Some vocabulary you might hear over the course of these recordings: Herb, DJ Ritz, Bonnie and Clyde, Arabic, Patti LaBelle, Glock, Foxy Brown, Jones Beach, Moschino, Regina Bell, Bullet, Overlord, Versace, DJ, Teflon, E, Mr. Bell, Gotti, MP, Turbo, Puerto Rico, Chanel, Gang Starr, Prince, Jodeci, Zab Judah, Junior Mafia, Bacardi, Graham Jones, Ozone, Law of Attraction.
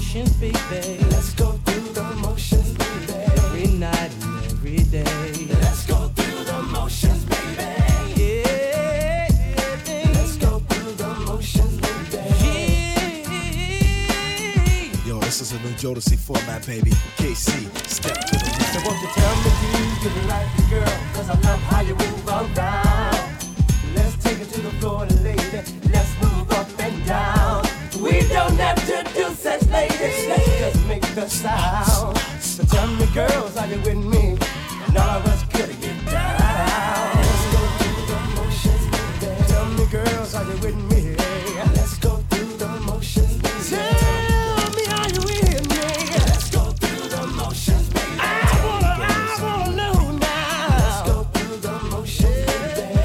motions, baby. Let's go through the motions, baby. Every night and every day. Let's go through the motions, baby. Yeah. Let's go through the motions, baby. Yeah. Yo, this is a new Jodeci format, baby. KC, step to the next. So won't you tell me you like the girl? Cause I love how you move around. Let's take it to the floor, lady. Let's move up and down. We don't have to do such, ladies. Let's just make the sound. So tell me, girls, are you with me? And all of us could get down. Let's go through the motions, baby. Tell me, girls, are you with me? Let's go through the motions, baby. Tell me, are you with me? Let's go through the motions, baby. I wanna know now. Let's go through the motions, baby.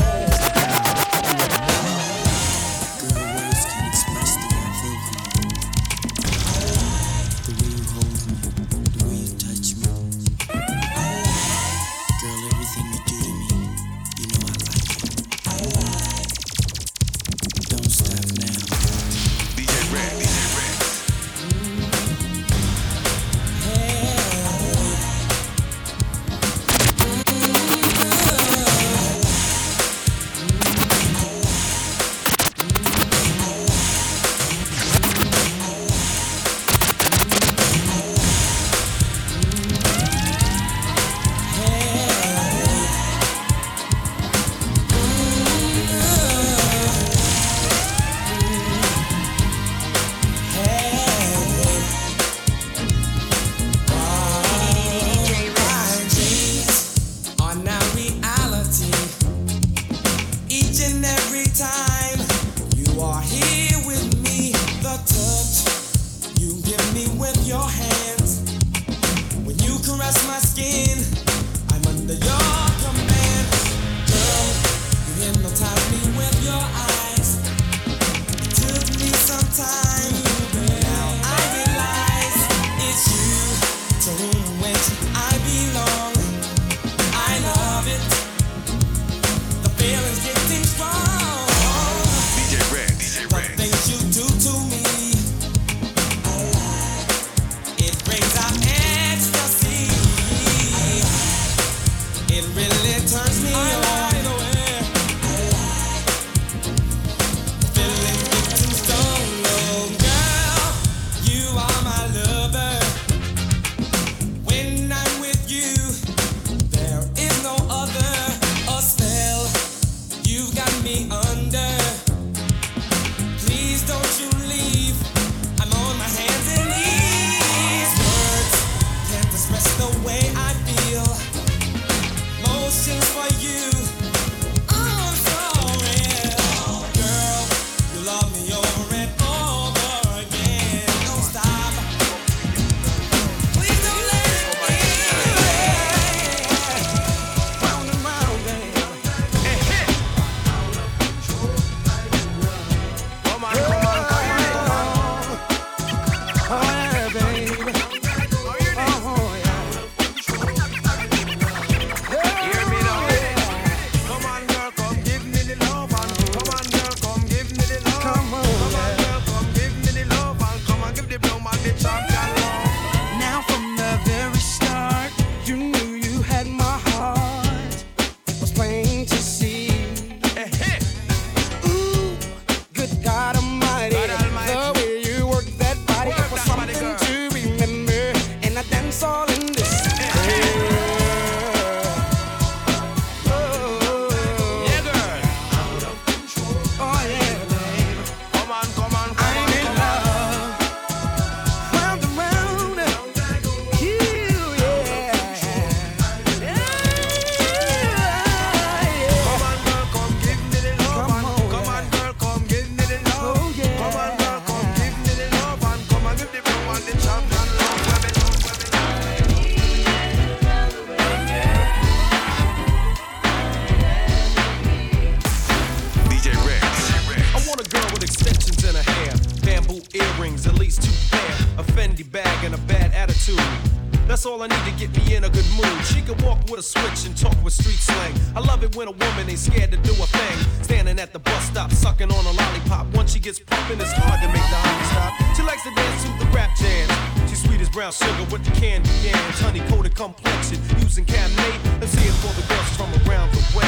Gets pumping, it's hard to make the hobby stop. She likes to dance to the rap jams. brown sugar with the candy yams, honey coated complexion, using Cabernet. Let's hear it for the girls from around the way.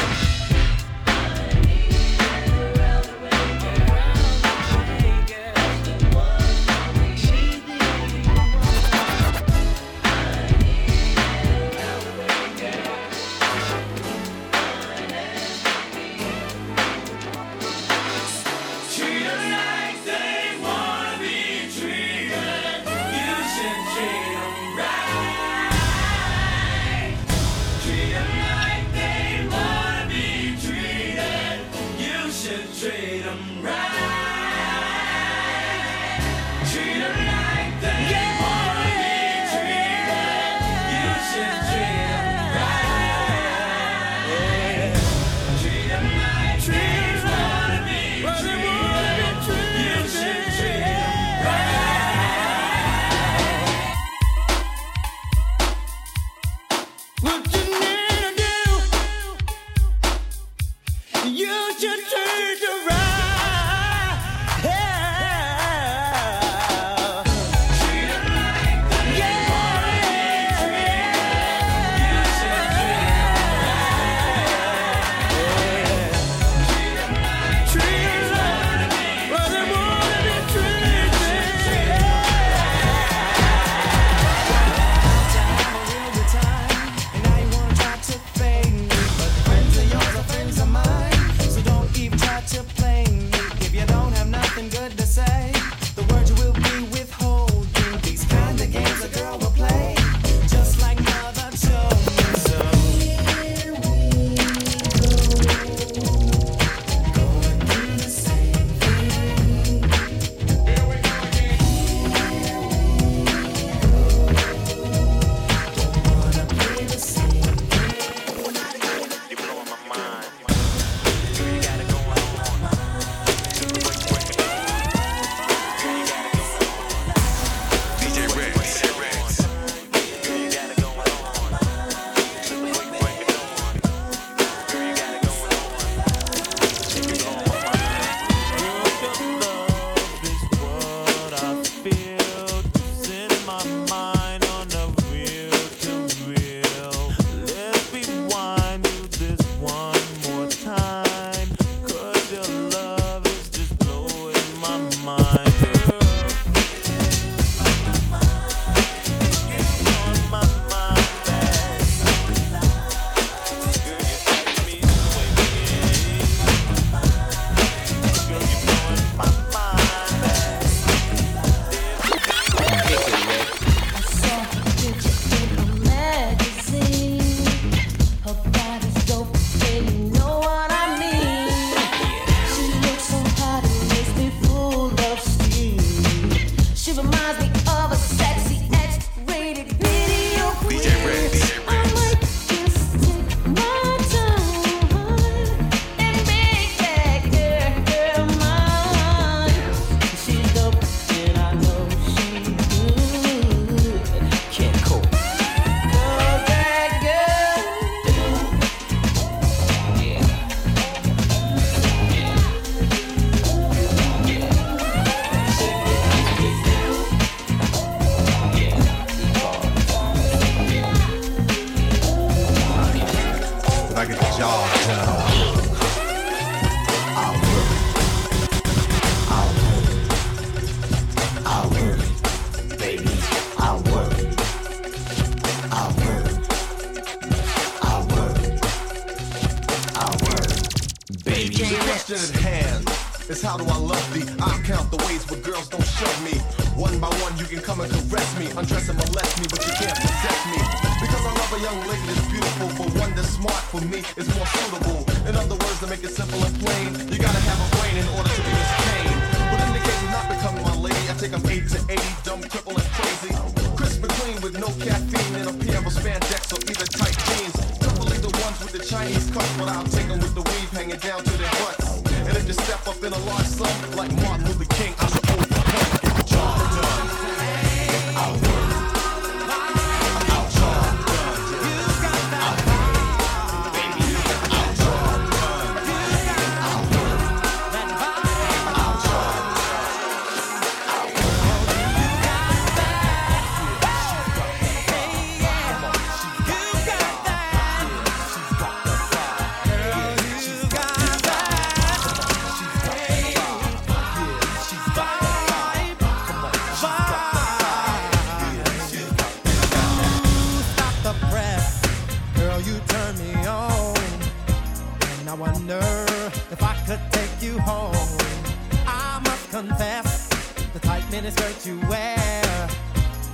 left, the tight miniskirt you wear.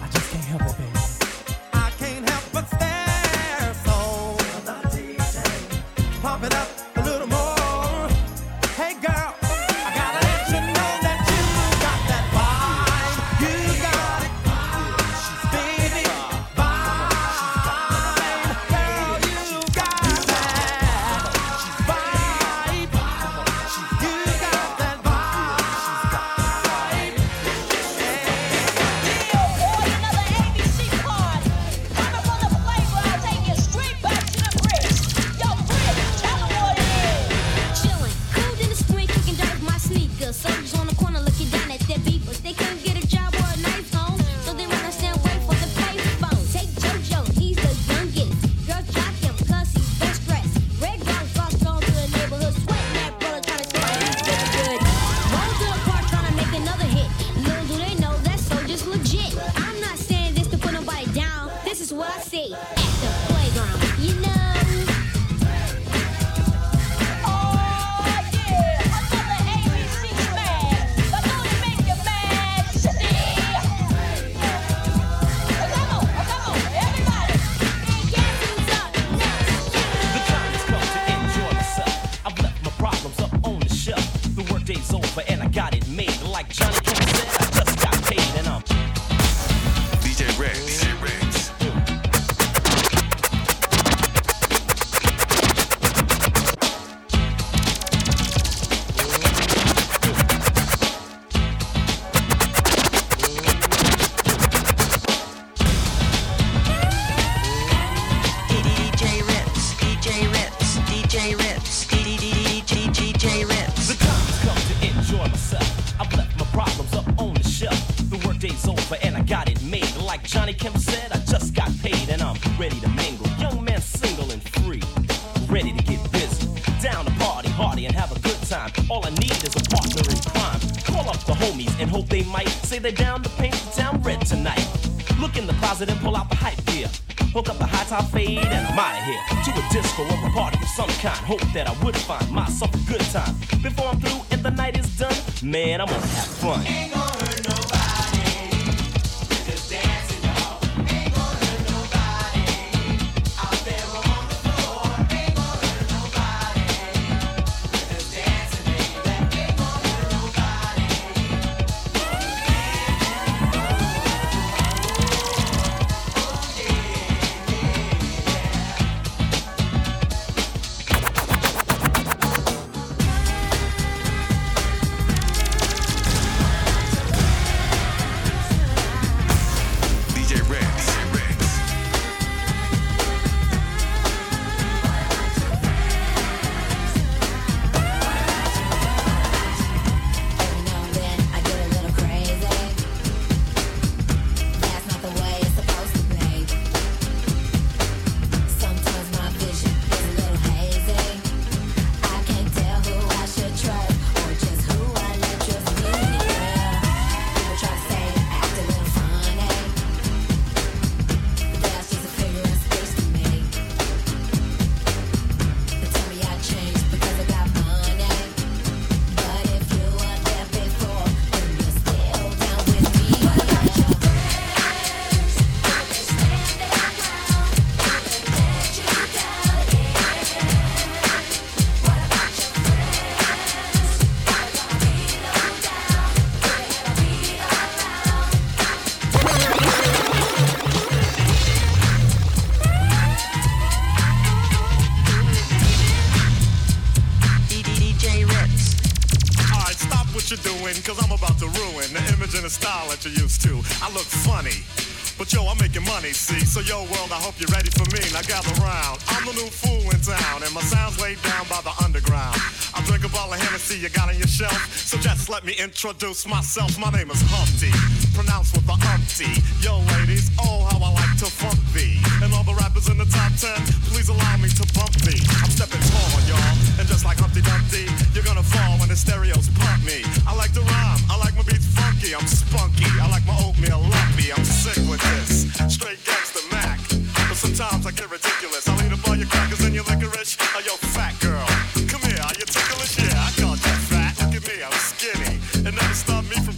I just can't help it, baby. I can't help but stare. So, the DJ, pump it up. Hope that I would find myself a good time before I'm through and the night is done. Man, I'm gonna have fun. Ain't gonna hurt nobody. Just dancing, y'all. Ain't gonna hurt nobody. Out there on the floor. Ain't gonna hurt nobody. Just dancing, baby. Ain't gonna hurt nobody. See, so yo world, I hope you're ready for me. Now gather round, I'm the new fool in town, and my sound's laid down by the underground. I drink a bottle of Hennessy you got on your shelf, so just let me introduce myself. My name is Humpty, pronounced with the umpty. Yo ladies, oh how I like to funk thee. And all the rappers in the top 10, please allow me to bump thee. I'm stepping tall, y'all, and just like Humpty Dumpty, you're gonna fall when the stereos pump me. I like to rhyme, I like my beats funky, I'm spunky, I like my oatmeal lumpy, I'm sick with this. Straight gangsta Mac, but sometimes I get ridiculous. I'll eat up all your crackers and your licorice. Oh, yo, fat girl, come here, are you ticklish? Yeah, I call you fat. Look at me, I'm skinny, and never stop me from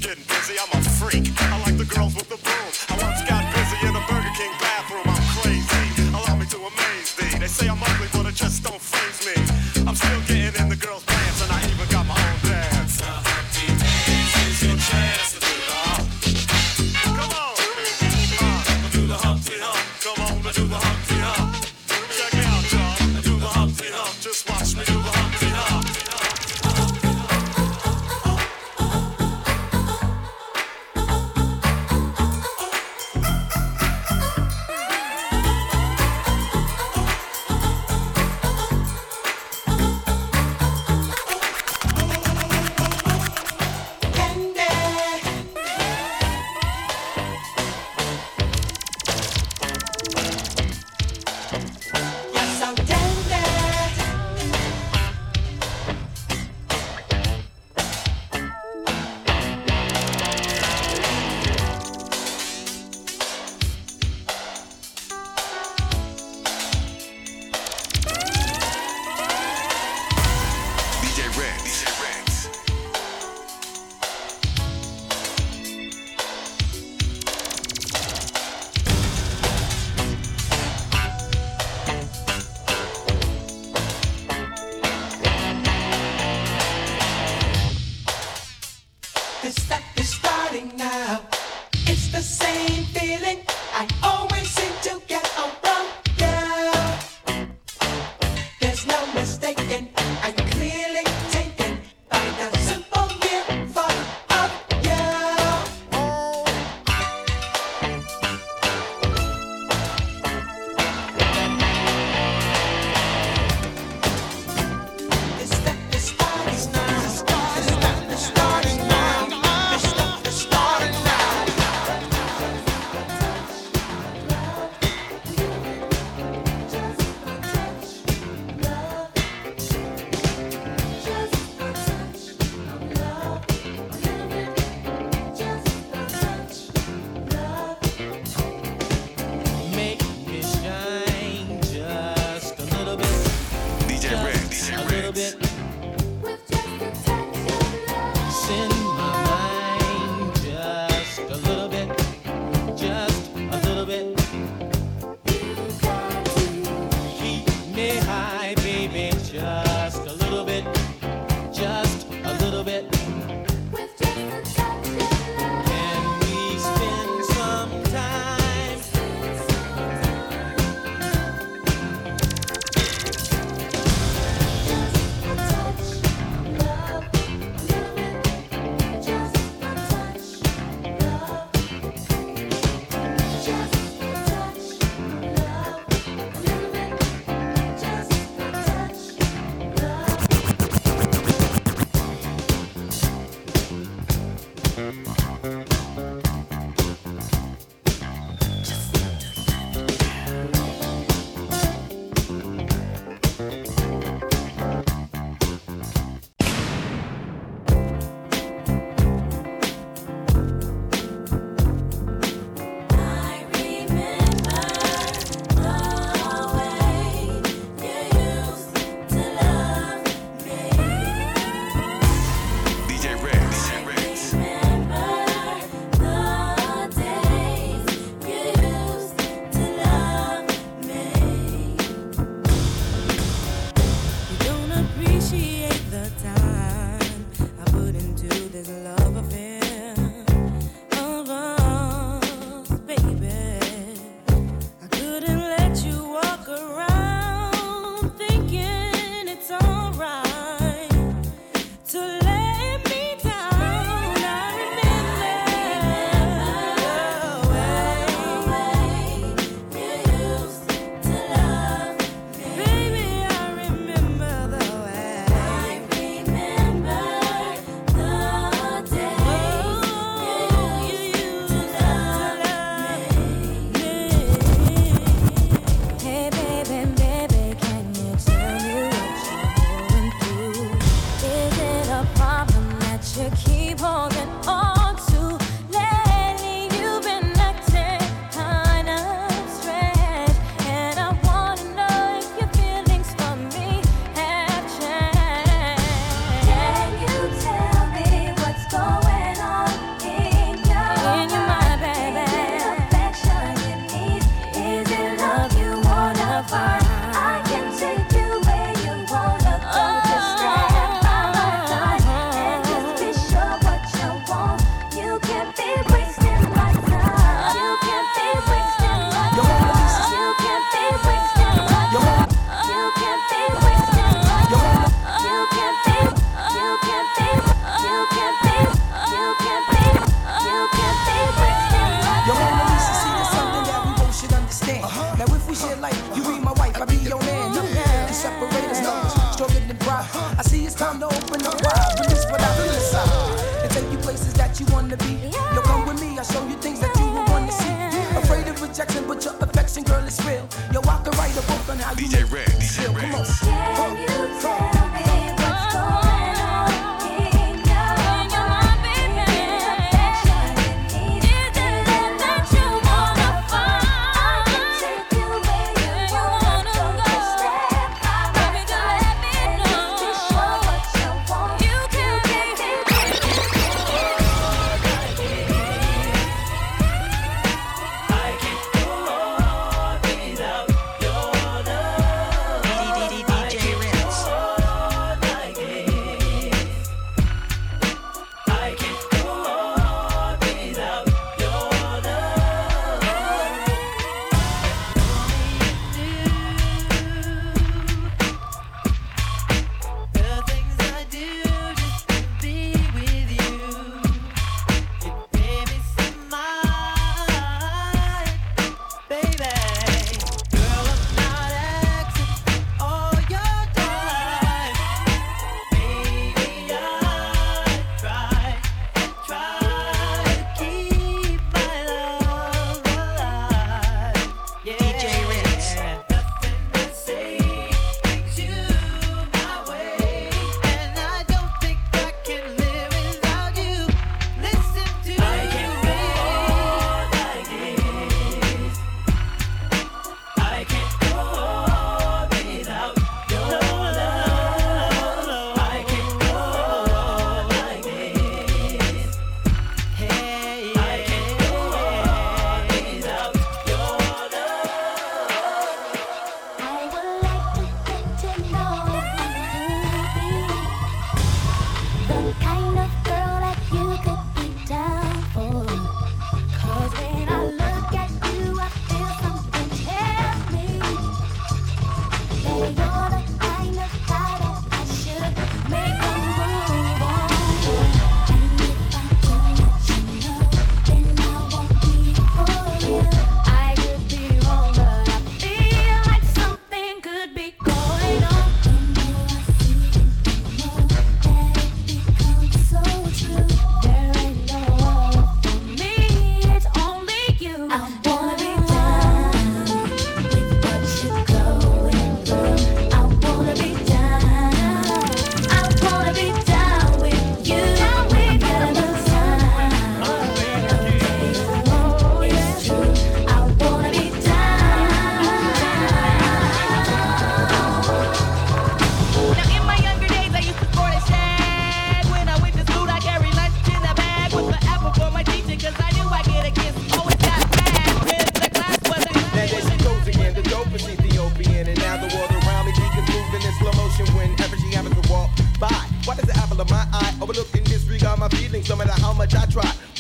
DJ Ritz.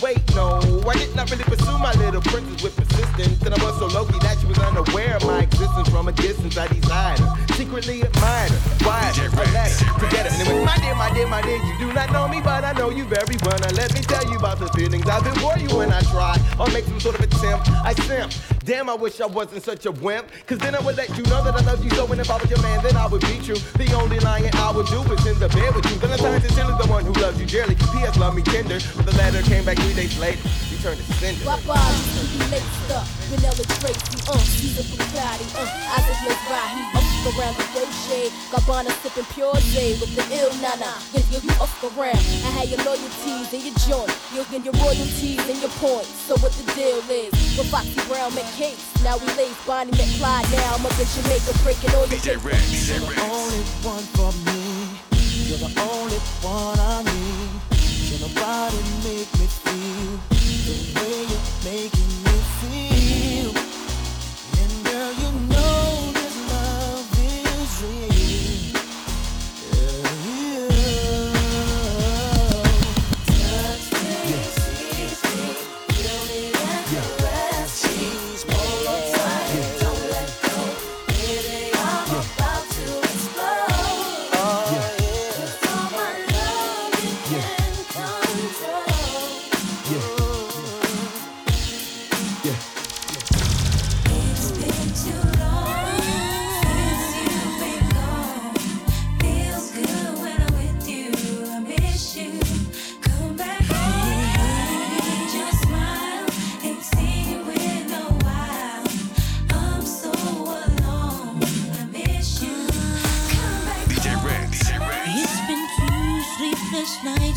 Wait, no, I did not really pursue my little princess with persistence. And I was so low-key that she was unaware of my existence. From a distance, I desired her, secretly admired her, wired her, I let her, forget her. And it was my dear, you do not know me, but I know you very well. Now let me tell you about the feelings I've been for you when I try or make some sort of attempt. I simp. Damn, I wish I wasn't such a wimp, cause then I would let you know that I love you so. And if I was your man, then I would beat you. The only lying I would do is in the bed with you. Then I turned to tender, the one who loves you dearly. P.S. love me tender, but the letter came back 3 days later. You turned to sender. My body can be laced up, Manella's crazy, she's a Bugatti, Isaac makes Rahi, around the day shade, Gabbana sipping pure jade with the ill nana, you up around. I had your loyalties and your joint, you'll get your royalties and your points. So what the deal is, with Foxy Brown make case. Now we lace Bonnie and Clyde. Now I'm up in Jamaica breaking all your DJ Ritz. You're the only one for me. You're the only one I need. Can nobody make me feel the way you're making me feel? And girl, you know this love is real.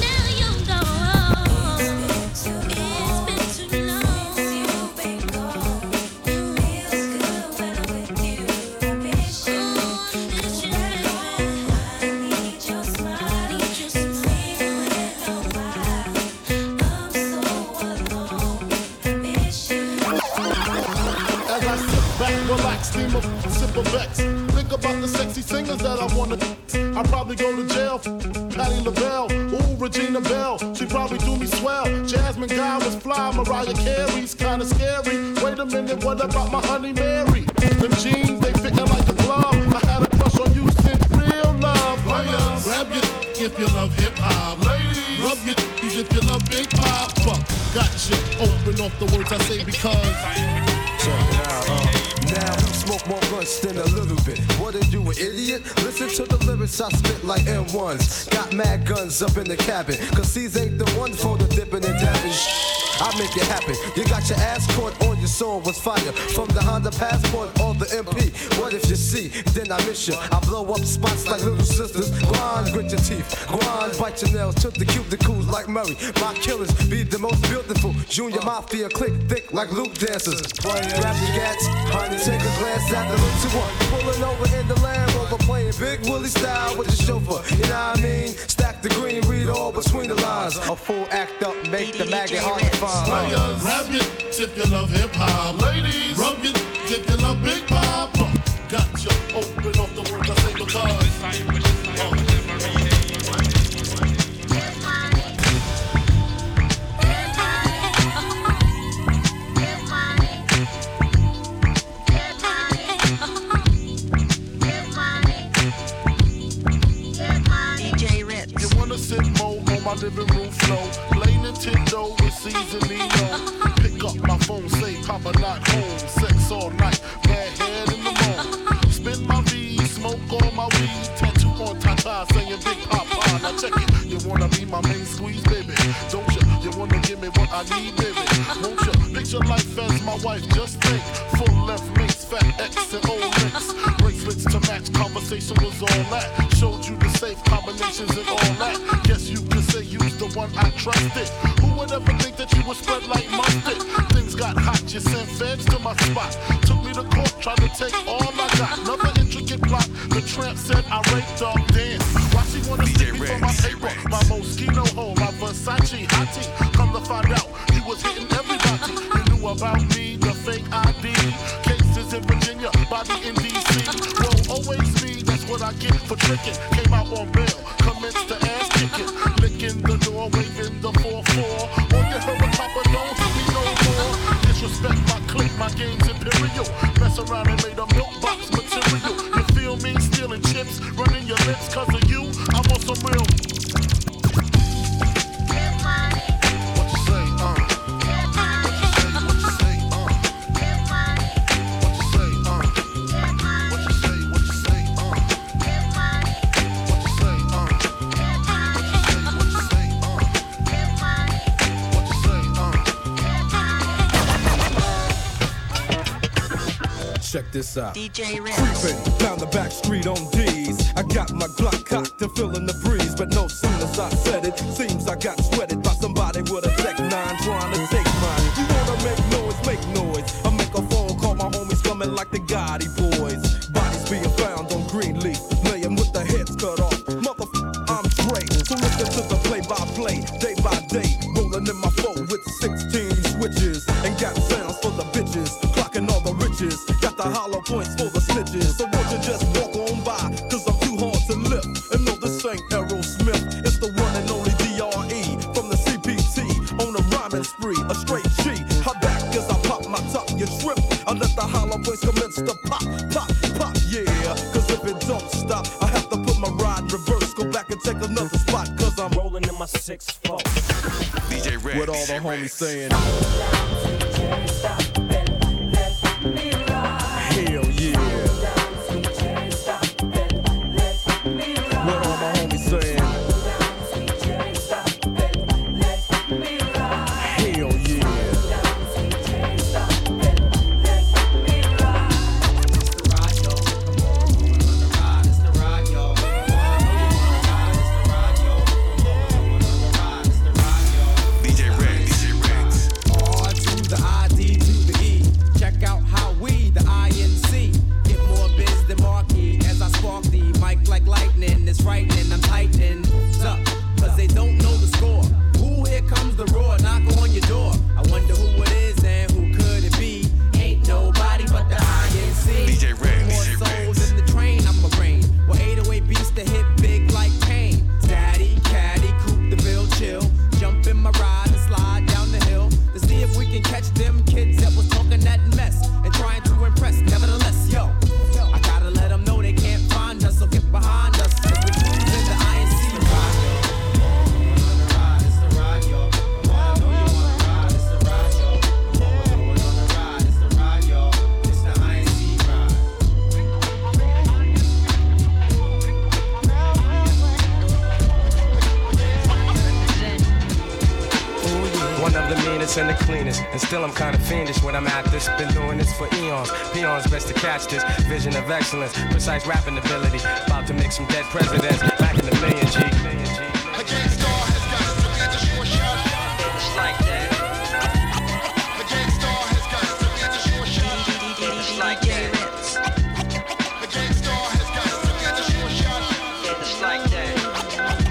Now you're gone. It's been too long. You've been gone. Feels good when I'm with you. I need your smile. Sip of Vex. Think about the sexy singers that I wanna. I probably go to jail. Patti LaBelle, ooh, Regina Bell. She probably do me swell. Jasmine Guy was fly. Mariah Carey's kinda scary. Wait a minute, what about my honey Mary? Them jeans, they fitting like a glove. I had a crush on you since real love. Ladies, grab your if you love hip hop. Ladies, rub your if you love big pop. Fuck, gotcha. Open off the words I say because. Now, smoke more blunts than a little bit. What are you, an idiot? Listen to the lyrics I spit like M1s. Got mad guns up in the cabin, cause these ain't the ones for the dipping and dabbing. I make it happen. You got your ass caught on your song was fire. From the Honda Passport or the MP. What if you see? Then I miss you. I blow up spots like little sisters. Grind, grit your teeth. Grind, bite your nails. Took the cuticles like Murray. My killers be the most beautiful. Junior Mafia click thick like loop dancers. Grab your gats, honey, take a glance at the looks you want. Pulling over in the Land Rover, playing Big Willie style with the chauffeur. You know what I mean? Stack the green, read all between the lines. A full act up, make the maggot hard to find. Players, grab your if you love hip hop. Ladies, rub your if you love big pop. Gotcha, open off the work I say because. My living room flow, play Nintendo with seasonino. Pick up my phone, say Papa not home. Sex all night, bad head in the morning. Spin my V, smoke all my weed. Tattoo on Tata, saying Big Papa. Now check it, you wanna be my main squeeze, baby. Don't you? You wanna give me what I need, baby. Won't you? Picture life as my wife, just think. Full left links, fat X and old links. Bracelets to match, conversation was all that. Showed you the safe combinations and all that. Guess you could say you's the one I trusted. Who would ever think that you would spread like mustard? Things got hot, you sent feds to my spot. Took me to court, tried to take all I got. Another intricate plot, the tramp said I raped her, dance. Why she wanna see me for my paper? My Moschino hole, my Versace. Versace hottie. Come to find out, he was hitting everybody. He knew about me, the fake ID. Cases in Virginia, Bonnie and DC. Won't always be, that's what I get for tricking. Came out on bail, commenced to ass kicking. Licking the door, waving the 4-4. On your helicopter, don't be no more. Disrespect my clique, my game's imperial. Mess around and made a milk box material. You feel me? Stealing chips, running your lips, cause of you, I want some real. Check this out. DJ Ritz. Creepin' down the back street on D's. I got my Glock cocked to fill in the breeze, but no sooner as I said it, seems I got sweated by somebody with a Tech 9 trying to take mine. You wanna make noise, make noise. I make a phone call, my homies coming like the Gotti boys. Bodies being found on Greenleaf, laying with the heads cut off. Motherfucker, I'm straight. So listen to the play-by-play, day by day, rolling in my phone with 16 switches and got sounds for the bitches, clocking all the riches. The hollow points for the snitches. So won't you just walk on by, cause I'm too hard to lift. And no, this ain't Aerosmith. It's the one and only DRE from the CPT on a rhyming spree, a straight G. How back as I pop my top, you trip. I let the hollow points commence to pop, pop, pop, yeah. Cause if it don't stop, I have to put my ride in reverse, go back and take another spot, cause I'm rolling in my 6-4. DJ Red. What all the homies saying. And still I'm kinda fiendish when I'm at this. Been doing this for eons, peons best to catch this. Vision of excellence, precise rapping ability. About to make some dead presidents back in the million G. The Gang Starr has got to be the short shot. It's like that. The Gang Starr has got to be the short shot. It's like that. The Gang Starr has got to be the short shot. It's like that.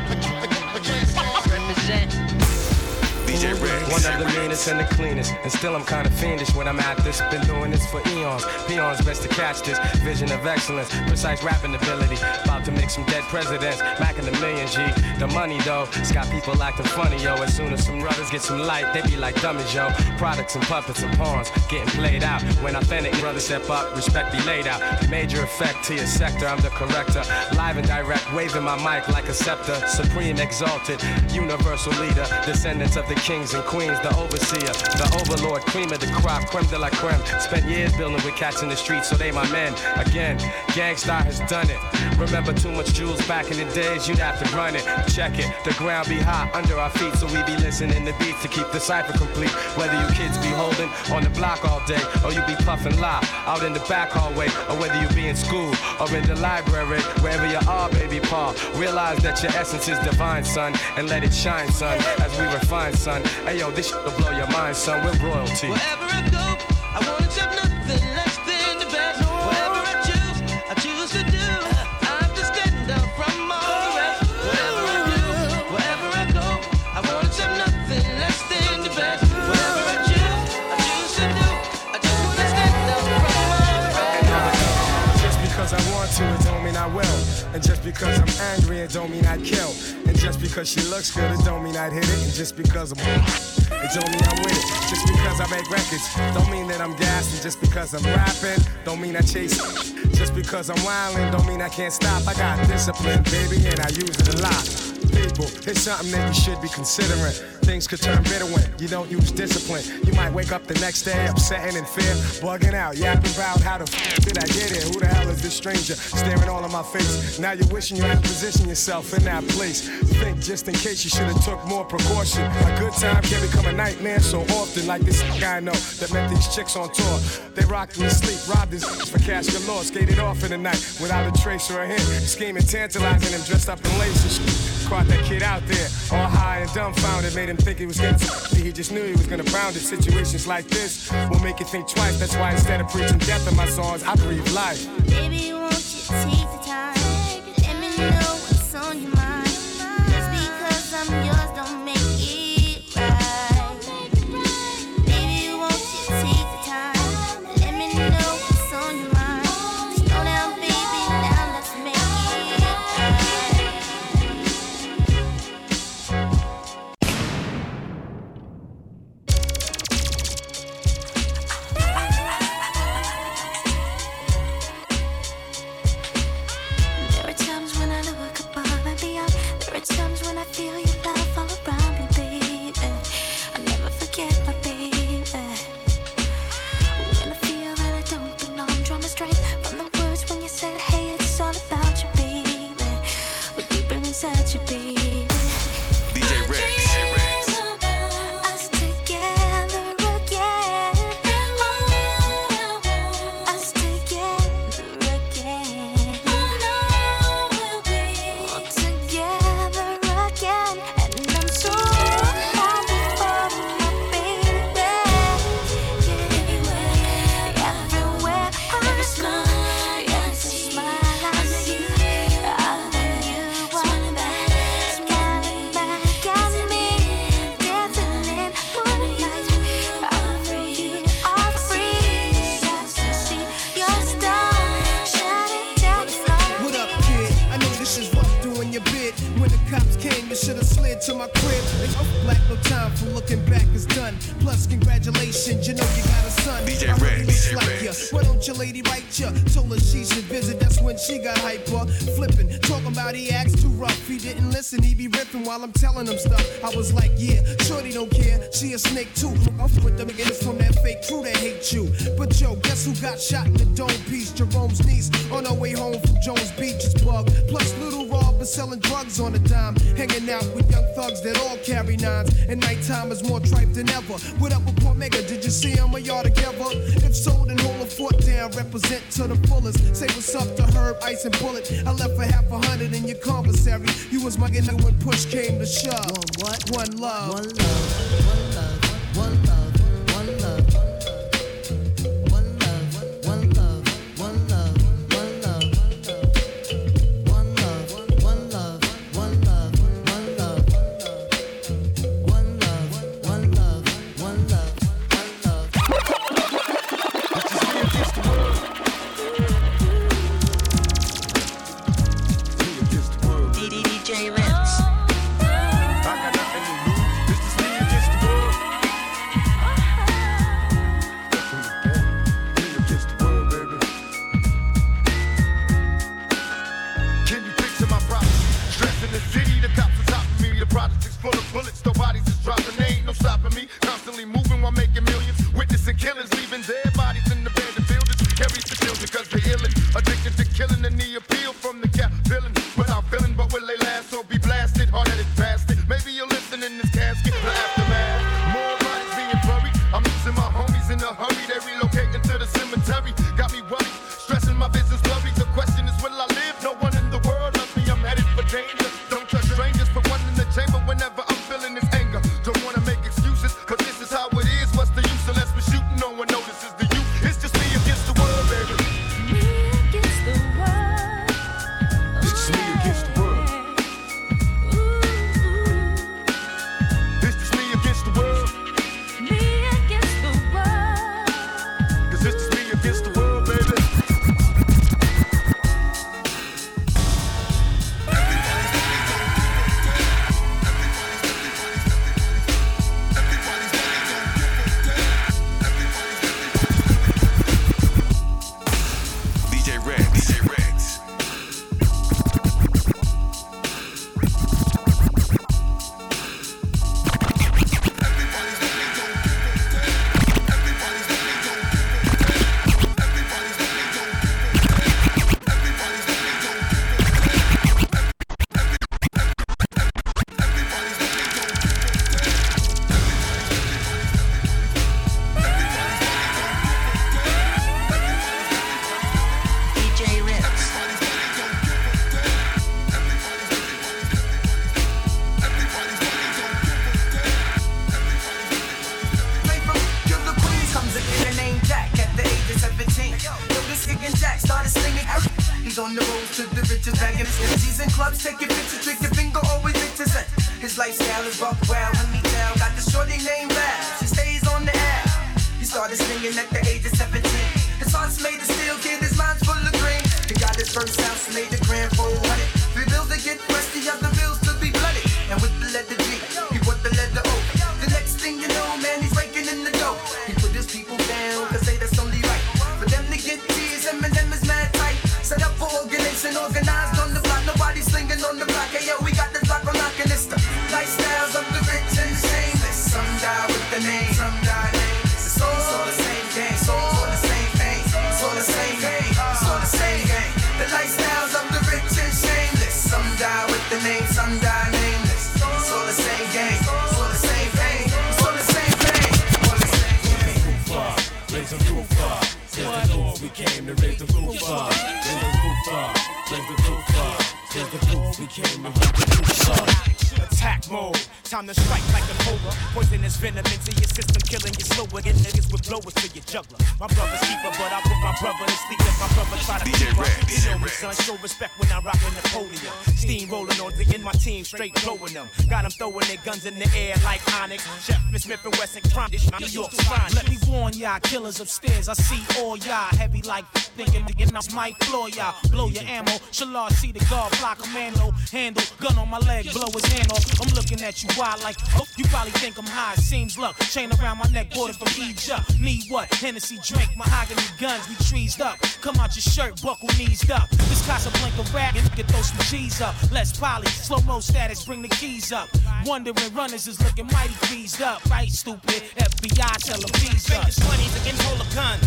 The Gang Starr represent DJ Red. One of the meanest and the cleanest, and still I'm kinda fiendish when I'm at this. Been doing this for eons, peons best to catch this. Vision of excellence, precise rapping ability. About to make some dead presidents, back in the million G. The money though, it's got people acting funny, yo. As soon as some rubbers get some light, they be like dummies, yo. Products and puppets and pawns, getting played out. When authentic brothers step up, respect be laid out. Major effect to your sector, I'm the corrector. Live and direct, waving my mic like a scepter. Supreme exalted, universal leader. Descendants of the kings and queens, the overseer, the overlord, cream of the crop, creme de la creme. Spent years building with cats in the streets, so they my men. Again, Gang Starr has done it. Remember too much jewels back in the days, you'd have to run it. Check it, the ground be hot under our feet, so we be listening to beats to keep the cipher complete. Whether you kids be holding on the block all day, or you be puffing live out in the back hallway, or whether you be in school or in the library, wherever you are, baby Paul, realize that your essence is divine, son, and let it shine, son, as we refine, son. Hey yo, this shit will blow your mind, son. We're royalty. Wherever I go, I wanna jump nothing less than the best. Wherever I choose to do. I'm just getting down from all the rest. Wherever I do, wherever I go, I wanna jump. because I'm angry, it don't mean I kill. And just because she looks good, it don't mean I hit it. And just because I'm it don't mean I'm with it. Just because I make records, don't mean that I'm gassing. Just because I'm rapping, don't mean I chase it. Just because I'm wildin', don't mean I can't stop. I got discipline, baby, and I use it a lot. People, it's something that you should be considering. Things could turn bitter when you don't use discipline. You might wake up the next day upsetting in fear, bugging out, yapping about how the f*** did I get here? Who the hell is this stranger staring all in my face? Now you're wishing you had positioned yourself in that place. Think just in case you should have took more precaution. A good time can become a nightmare so often. Like this guy I know that met these chicks on tour. They rocked him to sleep, robbed his for cash galore, skated off in the night without a trace or a hint, scheming, tantalizing him, dressed up in lace and shit. Caught that kid out there, all high and dumbfounded. Made him think he was gonna he just knew he was gonna bound it. Situations like this will make you think twice. That's why instead of preaching death in my songs, I breathe life. Baby, won't you take the time? Let me know what's on your mind. Just because I'm yours don't make it right. Baby, won't you take the time? Let me know what's on your mind. Slow down, baby, now let's make it right. Shot in the dome piece, Jerome's niece on her way home from Jones Beach is bugged. Plus Little Rob is selling drugs on a dime, hanging out with young thugs that all carry nines. And nighttime is more tripe than ever. What up with Paul Mega? Did you see him or y'all together? If so, then hold a fort down, represent to the fullest. Say what's up to Herb, Ice, and Bullet. I left for $500 in your commissary. You was my nigga when push came to shove. One what? One love. One love. One love. One love. DJ Ritz. I got nothing to lose. This is the riches, bagging his empties in clubs, taking pictures, drinking bingo, always mixing sex. His lifestyle is buck wild, hand me down. Got the shorty named Lab, she stays on the app. He started singing at the age of 17. His heart's made of steel, kid, his mind's full of green. He got his first house, made a grand 400. 3 bills to get pressed, he has the bills to be blooded. And with the letter G, he bought the letter O. The next thing you know, man, he's raking in the dough. He put his people down, cause they that's only right. For them to get G's, M&M is mad tight. Set up for organization, organized on the block. Nobody slinging on the block. Hey yo, we got the block on lock and it's the lifestyles of the rich and shameless. Some die with the name, some die nameless. It's all the same game, it's all the same pain, it's all the same game, it's all the same game. The lifestyles of the rich and shameless. Some die with the name, some die nameless. It's all the same game, it's all the same pain, it's all the same pain, it's all the same game. Raise the roof up, till the Lord we came to raise the roof up. Raise the roof up, raise the roof up, till the Lord we came to raise the roof up. Attack mode. Time to strike like a cobra. Poisonous venom into your system, killing you slower. Get niggas with blowers to your juggler. My brother's keeper, but I put my brother to sleep if my brother try to DJ keep up. You know me, son, show respect when I rock in the podium. Steam rolling on the end, my team straight blowing them. Got them throwing their guns in the air like Onyx. Chef Smith and Wesson, crime dish, New York's fine. Let me warn y'all, killers upstairs, I see all y'all. Heavy like thinking, and I might floor y'all. Blow your ammo, Shalard, see the guard, block a man low. Handle, gun on my leg, blow his hand off. I'm looking at you. Why, like, oh, you probably think I'm high, seems luck. Chain around my neck, bought it from Egypt. Need what? Hennessy drink, mahogany guns, we trees up. Come out your shirt, buckle knees up. This Casablanca rag, and get those some G's up. Less poly, slow-mo status, bring the keys up. Wondering runners is looking mighty greased up. Right, stupid, FBI, tell them please up. Fingers, money's against whole of guns.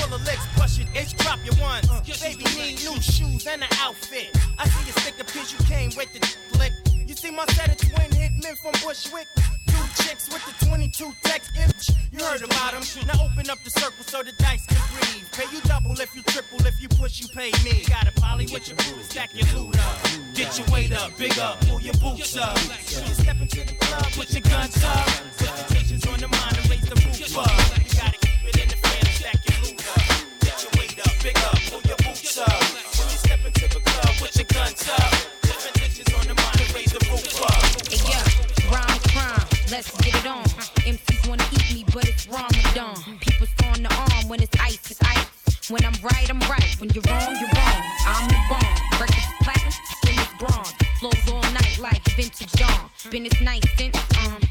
Full of licks, push it, itch, drop your ones. Baby, need new shoes and an outfit. I see you stick a piece, you came with the flick. You see my set at you ain't hit men from Bushwick. Two chicks with the 22 text itch. You heard about them. Now open up the circle so the dice can breathe. Pay you double if you triple. If you push, you pay me. You gotta poly with your boots, stack your loot up. Get your weight up, big up, pull your boots up. When you step into the club, put your guns up. Put your tensions on the mind and raise the roof up. You gotta keep it in the fan, stack your loot up. Get your weight up, big up, pull your boots up. When you step into the club, put your guns up. Put your tensions on the mind and raise the roof up. Hey yo, rhyme crime, let's get it on. MCs wanna eat me, but it's Ramadan. People's on the arm when it's ice, it's ice. When I'm right, I'm right. When you're wrong, you're wrong. I'm the bomb. Records platinum, skin is bronze. Flows all night like vintage John. Been this night since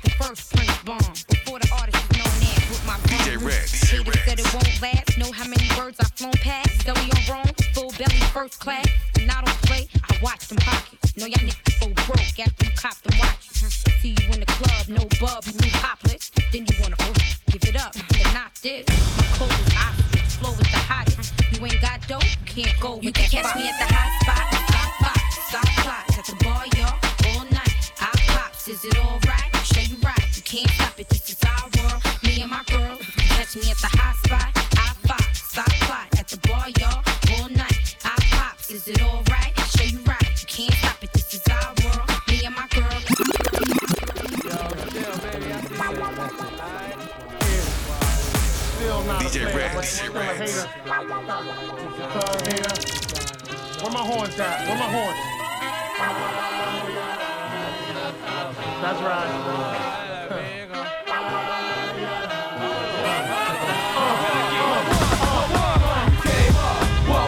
the first Prince bomb. Before the artist is known as with my DJ Ritz. Haters said it won't last. Know how many words I've flown past. Though we on wrong, full belly first class. And I don't play, I watch them pocket. Know y'all niggas so broke after you cop them watches. See you in the club, no bub, you new poplets. Then you wanna oh, give it up, but not this. My clothes is opposite. Flow is the hottest. You ain't got dope, you can't go. You can catch me at the hot spot. Stop pop, stop clock. At the bar, y'all, all night. I pops, is it alright? Show you right. You can't stop it. This is our world. Me and my girl. Catch me at the hot spot. I pop, stop clock. At the bar, y'all, all night. I pops, is it alright? Show you right. You can't stop it. This is our world. Me and my girl. Yo, baby, I see you. DJ Ritz. I'm a hater. Where my horns at? Where my horns? That's right.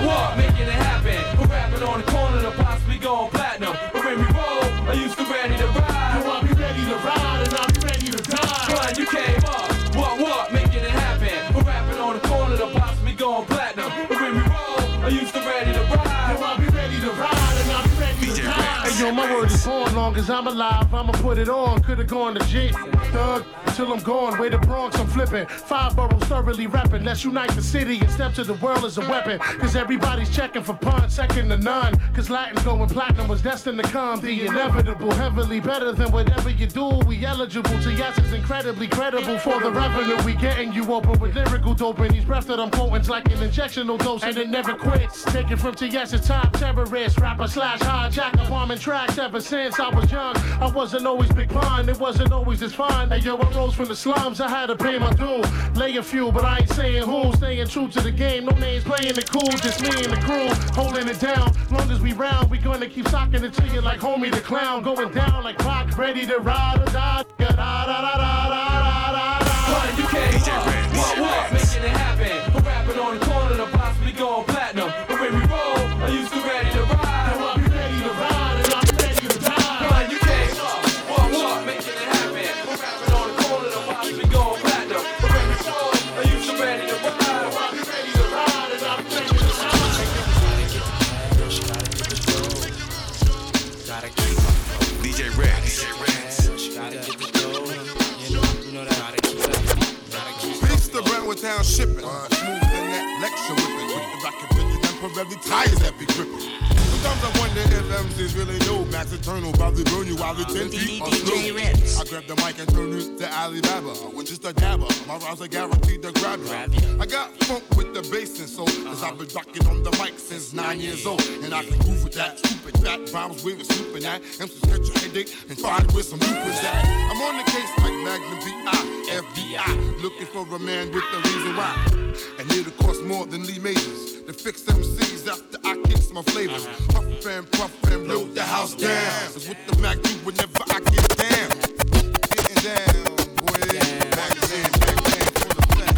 What, making it happen. We're rapping on the corner, the pops be going platinum. But when we roll, I used to ready to ride. You want me ready to ride and I'll be ready to die. Gun, you came up. What, making it happen. We're rapping on the corner, the box, we going platinum. But when we roll, I used to ready to ride. Now I'll be ready to ride and I'll be ready to die. Hey yo, my word is born, long as I'm alive, I'ma put it on. Could've gone to G, thug, till I'm gone. Way to Bronx, I'm flipping. 5 boroughs thoroughly rapping. Let's unite the city and step to the world as a weapon. Cause everybody's checking for pun, second to none. Cause Latin going platinum was destined to come. The inevitable, heavily better than whatever you do. We eligible to yes, it's incredibly credible. For the revenue we getting you open with lyrical dope. And these breaths that I'm quoting's like an injectional dose. And it never quits. Taking from TS to top terrorists. Rapper / hijacker, bombing tracks ever since. I was young, I wasn't always big blind, it wasn't always this fine. Hey yo, I rose from the slums, I had to pay my dues. Lay a few, but I ain't saying who. Staying true to the game, no names playing it cool. Just me and the crew, holding it down. Long as we round, we gonna keep socking it to you like Homie the Clown. Going down like Pac, ready to ride or die. Da da da da da da da da. You can't walk, making it happen. I'm rapping on the corner, I'm possibly going platinum. But when we roll, I used to ready to ride. Now I'm ready to ride and I'm ready to die. You can't walk, making it happen. I'm rapping on the corner, I'm possibly going platinum. But when we roll, I used to ready to ride. Now I'm ready to ride and I'm ready to die. Gotta keep up. DJ Ritz. Gotta get the dough. You know that. Gotta keep up. Gotta keep up. Beats the Brentwood Town shipping. Smooth in that lecture whipping. With the rocket pigeon temporary tires that be crippled. Sometimes I wonder if MCs really know Max Eternal about to burn you while the 10 feet are slow. I grab the mic and turn it to Alibaba, with just a dabber, my rhymes are guaranteed to grab you. I got funk with the bass and soul, cause I've been rocking on the mic since 9 years old. And I can groove with that stupid fat bombs we were snooping at. MCs catch your headache and find with some loopers at. I'm on the case like Magnum P.I., FBI, looking for a man with the reason why. And it'll cost more than Lee Majors to fix MCs after I kicks my flavors. Puff and puff and blow the house down. It's what the Mac do whenever I get down. Getting down, boy. Back then, for the flat. Gotta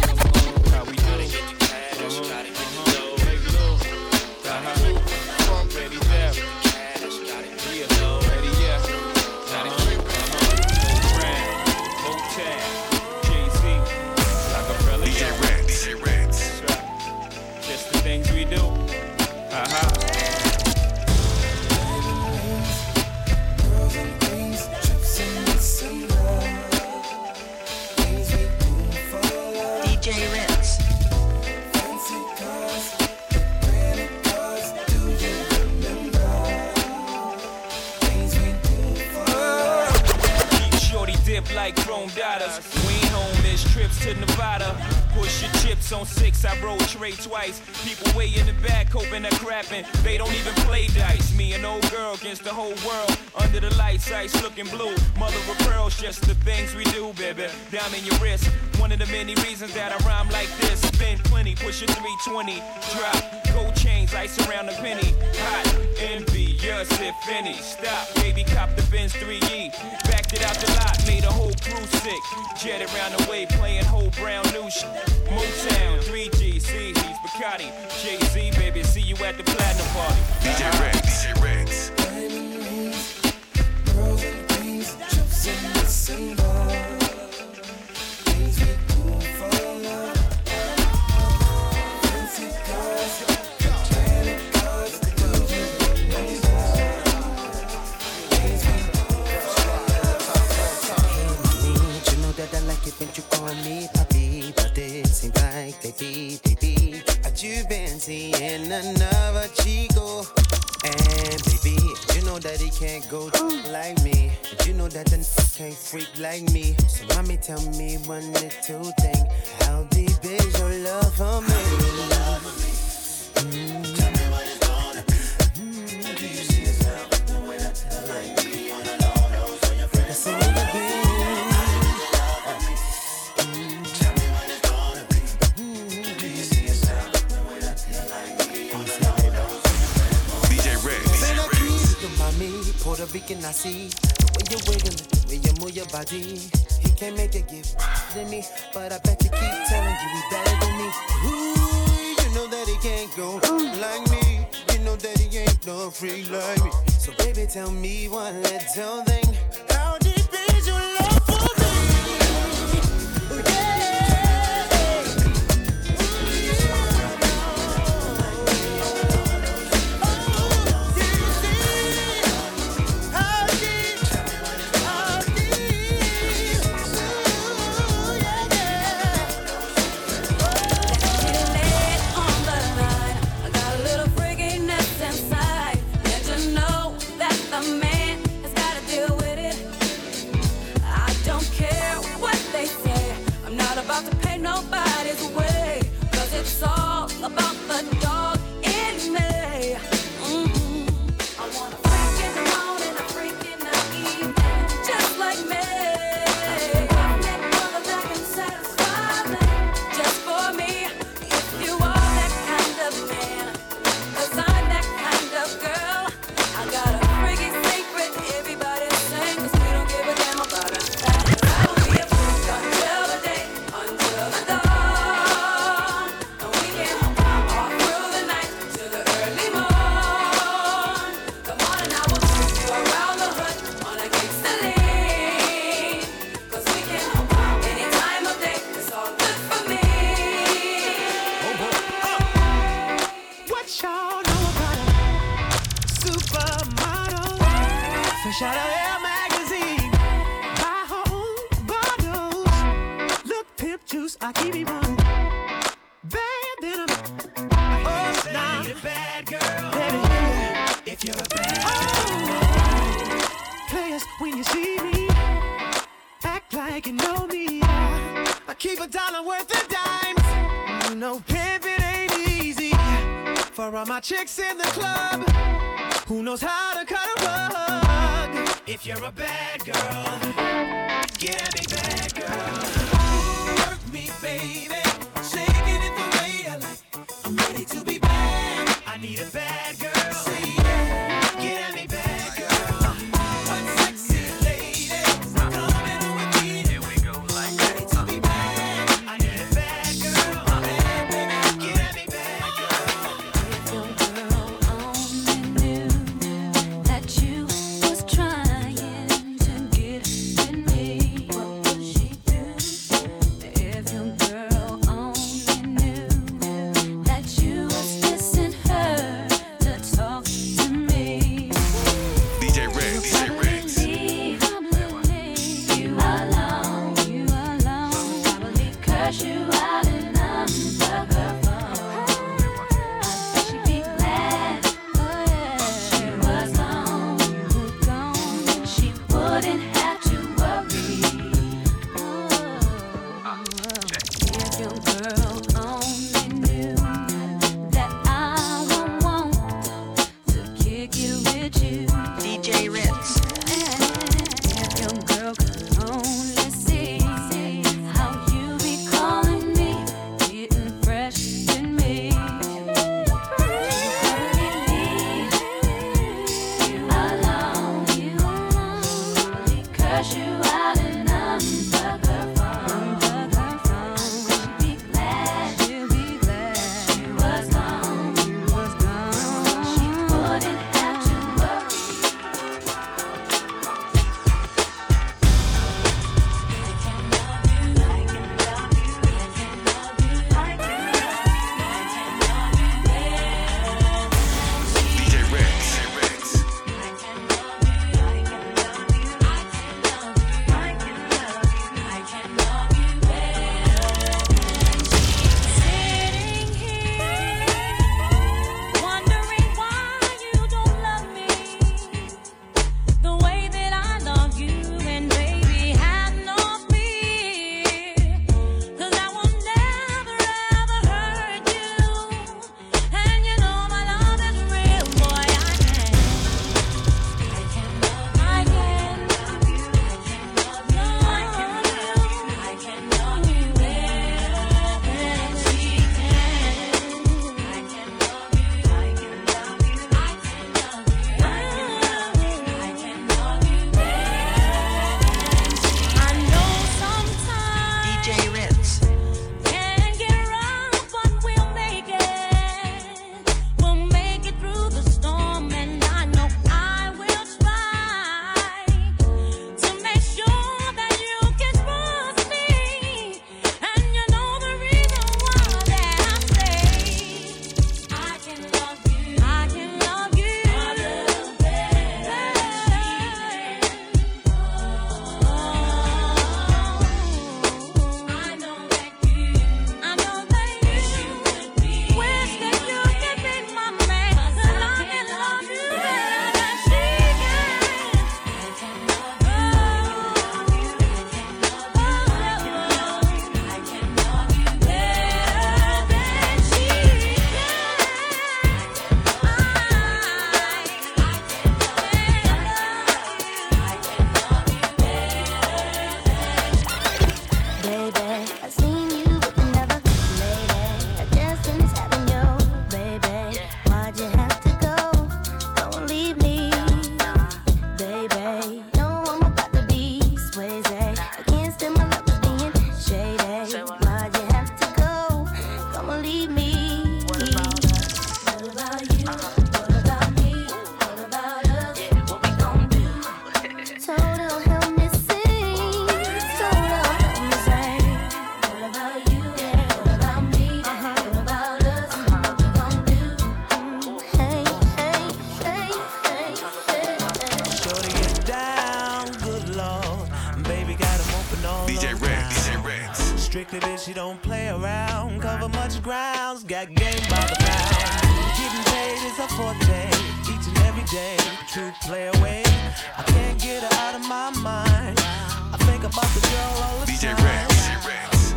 get the cash, gotta get the dough. Pump, ready, yeah. Gotta get the dough, ready, yeah. Gotta get the brand, hotel, Jay-Z, Rockefeller, yeah. DJ Rats, just the things we do. Like grown daughters, we ain't home, there's trips to Nevada. Push your chips on six, I roll trade twice. People way in the back hoping they're crapping. They don't even play dice. Me an old girl against the whole world. Under the lights, ice looking blue. Mother of pearls, just the things we do, baby. Diamond in your wrist. One of the many reasons that I rhyme like this. Spend plenty, push your 320. Drop, gold chains, ice around the penny. Hot, envious if any. Stop, baby, cop the Benz 3E. Backed it out the lot, made a whole crew sick. Jetted around the way, playing whole brown new shit. Motown, 3G, C, he's Bacardi. Jay-Z, baby, see you at the platinum party. DJ Rex, DJ Rex. When you call me papi, but it seems like baby. But you've been seeing another chico. And baby, you know that he can't go like me. You know that the can't freak like me. So mommy, tell me one little thing. How deep is your love for me? Tell me what it's gonna be. Do you see yourself the way that I like me? On the low nose on your friends. Puerto Rican, I see the way you wiggle, the way you move your body. He can't make a gift to me, but I bet you keep telling you he better than me. Ooh, you know that he can't go like me. You know that he ain't no free like me. So baby, tell me one little thing. How deep is your love for me? Freaking out. juice, I keep it running. Bad than I'm. Oh, nah. You're a bad girl. Baby, if you're a bad girl. Oh, players, when you see me, act like you know me. I keep $1 worth of dimes. No pimping ain't easy. For all my chicks in the club, who knows how to cut a rug? If you're a bad girl, get at me, bad girl. Work me, baby. Shaking it the way I like. I'm ready to be bad. I need a bad girl. Yeah. Strictly bitch, she don't play around. Cover much grounds, got game by the pound. Getting paid is a forte, each and every day. True play away, I can't get her out of my mind. I think about the girl all the time. DJ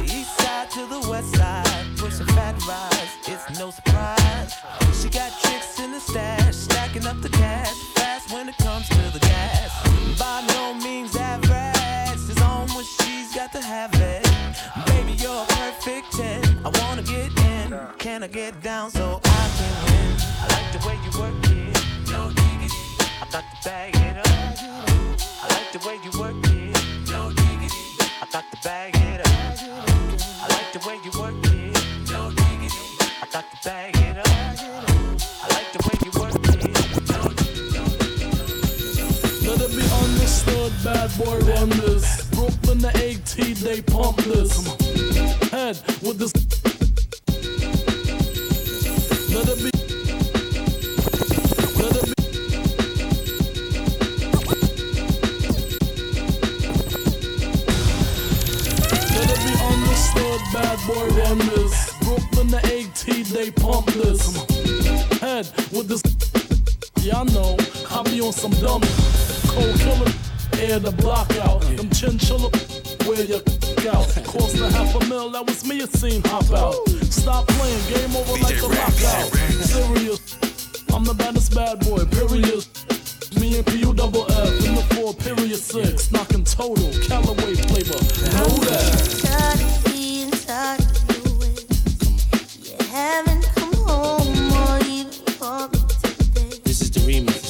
Ritz, east side to the west side, pushing fat rides, it's no surprise. She got tricks in the stash, stacking up the cash, fast when it comes to the gas. By no means average, it's on when she's got to have it. Baby, you're a perfect 10. I wanna get in. Can I get down so I can win? I like the way you work it. No diggity. I got to bag it up. I like the way you work it. No diggity. I got to bag it up. I like the way you work it. No diggity. I got to bag it up. I like the way you work it. Let it be understood, bad boy run this. Brooklyn to AT, they pump this. Head with this. Let it be. Let it be. Let it be understood, bad boy run this. Brooklyn to AT, they pump this. Head with this. Y'all know, I be on some dumb cold killer. Air the block out, them chinchilla where you out. Cost a $500,000, that was me, it seemed hop out. Stop playing, game over like a lockout. Serious, I'm the baddest bad boy, period. Me and P.U. double F in the 4, period 6. Knocking total, Callaway flavor, know that. Being tired of doing, you haven't come home or even called me today. This is the remix.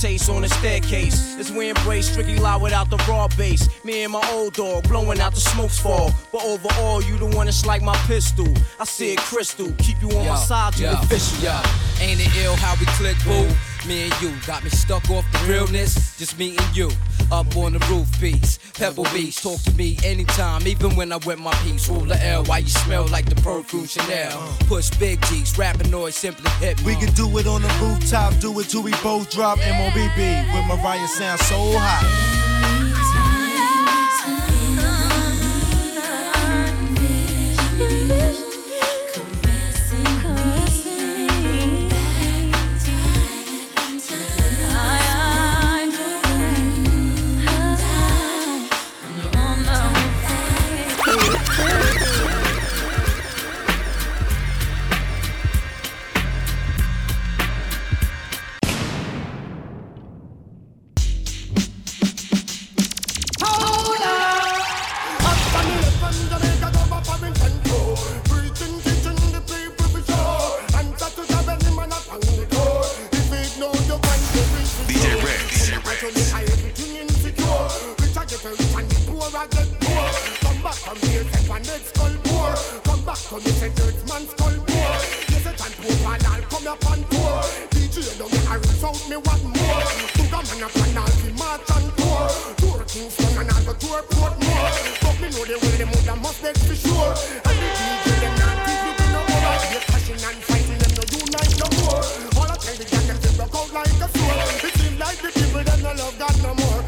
Taste on the staircase, as we embrace strictly loud without the raw bass. Me and my old dog blowing out the smoke's fall, but overall you the one that's like my pistol. I see it crystal, keep you on my side, you official. Ain't it ill how we click, boo? Me and you got me stuck off the realness. Just me and you up on the roof, beats, Pebble Beach. Talk to me anytime, even when I wet my piece. Rule of L, why you smell like the perfume Chanel? Push big G's, rapping noise, simply hit me. We can do it on the rooftop, do it till we both drop. M.O.B.B. with Mariah sound so hot. the rich and the poor I get poor. Come back from here, set one nerd skull poor. Come back from here, set nerd man skull poor. Yes, it and poor, and I'll come up and poor. DJ don't get a rich out, me want more. To come and up and I'll be march and poor. Tour Kingston and I'll go to a port more. But me know the way the mother must make for sure. And the DJ them not give me to no more. They're passion and fighting them no unite no more. All I tell the gang them to rock out like a sword. It seems like the people them no love God no more.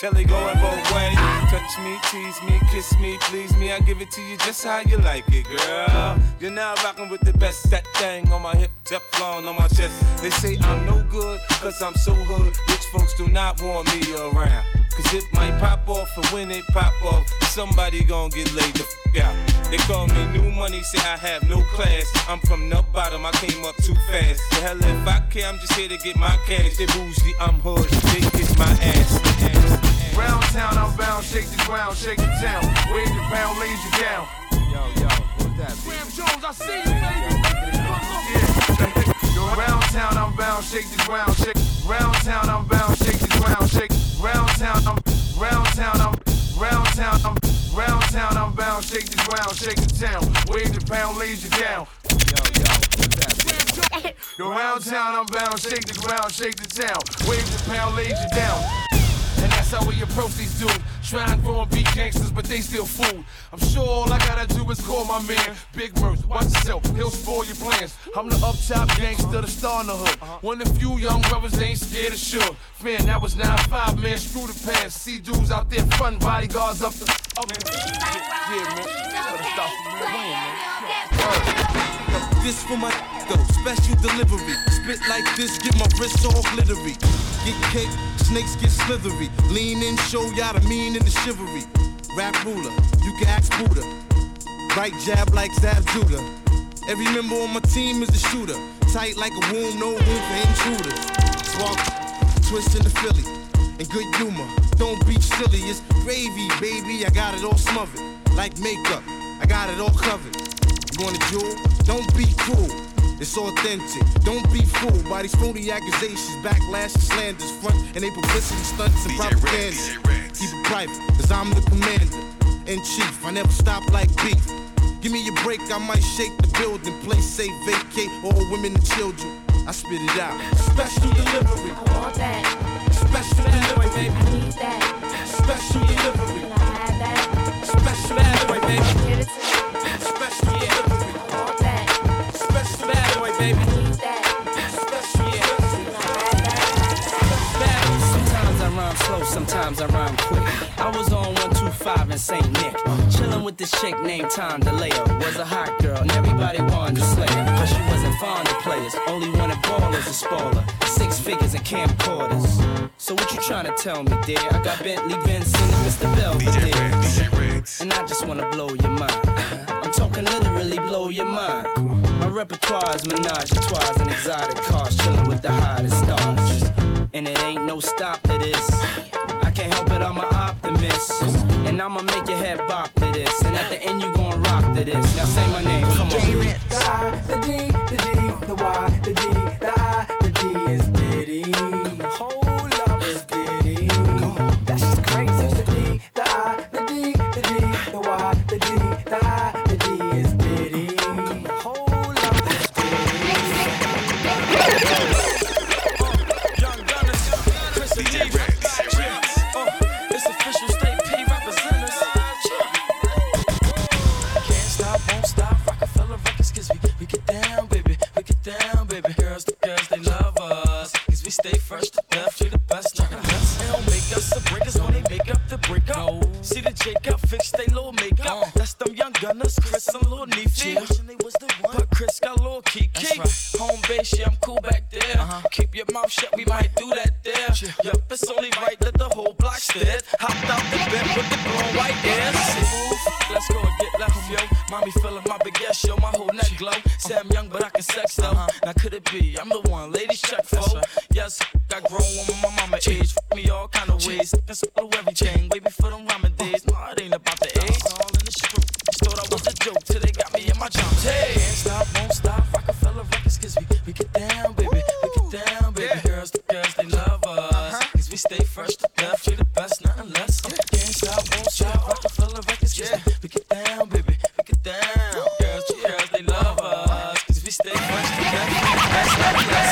Telly going both ways. Touch me, tease me, kiss me, please me. I give it to you just how you like it, girl. You're now rocking with the best. That thing on my hip, Teflon on my chest. They say I'm no good, cause I'm so hood. Rich folks do not want me around, cause it might pop off, and when it pop off, somebody gon' get laid the f*** out. They call me new money, say I have no class. I'm from the bottom, I came up too fast. The hell if I care, I'm just here to get my cash. They bougie, I'm hood, they kiss my ass. Round town, I'm bound, shake the ground, shake the town. Wave the round, lays you down. Yo, what's that? Graham Jones, I see you, baby. Yeah. Yo, round town, I'm bound, shake the ground, shake. Round town, I'm bound, shake the ground, shake. Round town, I'm. Round town, I'm. Round town, I'm. Round town, I'm bound, shake the ground, shake the town. Wave the pound, lays you down. Yo, what's that? Yo, round town, I'm bound, shake the ground, shake the town. Wave the pound, lays you down. And that's how we approach these dudes. trying to go and beat gangsters, but they still fool. I'm sure all I gotta do is call my man. Big Merc, watch yourself, he'll spoil your plans. I'm the up-top gangster, the star in the hood. One of the few young brothers that ain't scared of sure. Man, that was 9-5, man, screw the pants. See dudes out there frontin' bodyguards up the... Oh, man. Yeah, man. Better stop from playing, man. This for my though, special delivery. Spit like this, get my wrists all glittery. Get cake, snakes get slithery. Lean in, show y'all the mean and the chivalry. Rap ruler, you can ask Buddha. Right jab like Zab Judah. Every member on my team is a shooter. Tight like a womb, no room for intruders. Swamp, twist in the Philly. And good humor, don't be silly. It's gravy, baby, I got it all smothered. Like makeup, I got it all covered. You want a jewel? Don't be cool. It's authentic. Don't be fooled by these phony accusations, backlash, and slanders, front, and they publicity stunts and propaganda. Keep it private, cause I'm the commander in chief. I never stop like beef. Give me a break, I might shake the building. Place safe, vacate all women and children. I spit it out. Special delivery. I want that. Special delivery, baby. I need that. Special delivery. I have that. Special delivery, baby. Give it to me. Baby. Sometimes I rhyme slow, sometimes I rhyme quick. I was on 125 in St. Nick, chilling with this chick named Tom DeLeo. Was a hot girl and everybody wanted to slay her, but she wasn't fond of players, only wanted ballers and spoiler. 6 figures and camcorders. So what you trying to tell me, dear? I got Bentley, Benson, and Mr. Bell, DJ Ritz. And I just want to blow your mind. I'm talking literally blow your mind. My repertoire is menage a trois and exotic cars, chillin' with the hottest stars. And it ain't no stop to this. I can't help it, I'm an optimist. And I'ma make your head bop to this. And at the end, you gon' rock to this. Now say my name, come on. The I, the D, the D, the Y, the D, the I, the D is Diddy. Hold up, it's Diddy. That's just crazy. The D, the I, the D, the D, the Y, the D, the I, the D is Diddy. Stay fresh to death, she the best. They don't make us the breakers when they make up the break up. See the Jacob fix they little makeup. That's them young gunners, Chris and Lil Neefy. But Chris got Lil Kiki. Home base, yeah, I'm cool back there. Keep your mouth shut, we might do that there. Yup, it's only right that the whole block stared. Hopped out the bed with the blonde white ass. Let's go and get left, yo. Mommy feeling my big ass, yo. My whole neck glow. Say I'm young, but I can sex though. Now could it be I'm the one? Ladies check for. Yes, I grown woman, my mama age. Fuck me all kind of ways. That's all everything. Baby for them ramen days. No, it ain't about the age. All in the street. Thought I was a joke till they got me in my jumps. Hey, can't stop, won't stop. Rockefeller Records, cause we get down, baby. We get down, baby. Yeah. Girls, the girls, they love us. Cause we stay fresh to death. We the best, nothing less. Can't stop, won't stop. Rockefeller Records, cause we get down, baby. We get down. Girls, the girls, they love us. Cause we stay fresh to death. That's nothing less.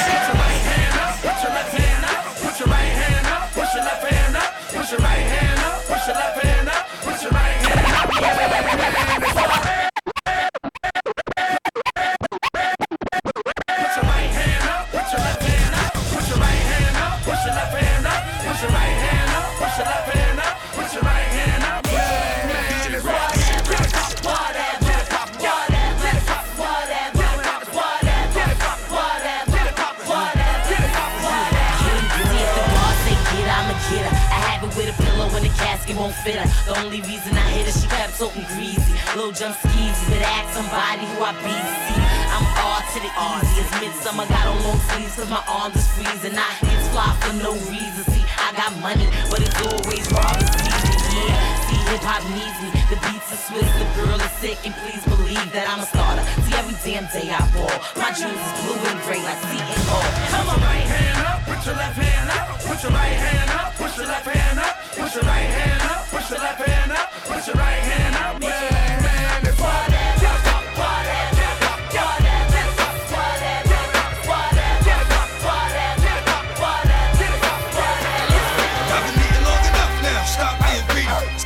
The only reason I hit her, she kept open greasy. Little jump skeezy, but ask somebody who I be. See, I'm R to the easy. It's midsummer, got on long sleeves, cause my arms is freezing. I hit fly for no reason. See, I got money, but it's always Robin season. Yeah, see, hip hop needs me. The beats are Swiss, the girl is sick, and please believe that I'm a starter. See, every damn day I ball. My juice is blue and gray, like C&O. Come on, right hand up, put your left hand up, put your right hand up, push your left hand up. Put your right hand up, push your left hand up, put your right hand up, man, man, it's what that, pop, what that, pop, what that, pop, what that, pop, what that, pop, what that, pop, what that, pop, what that. I've been eating long enough now, stop being greedy.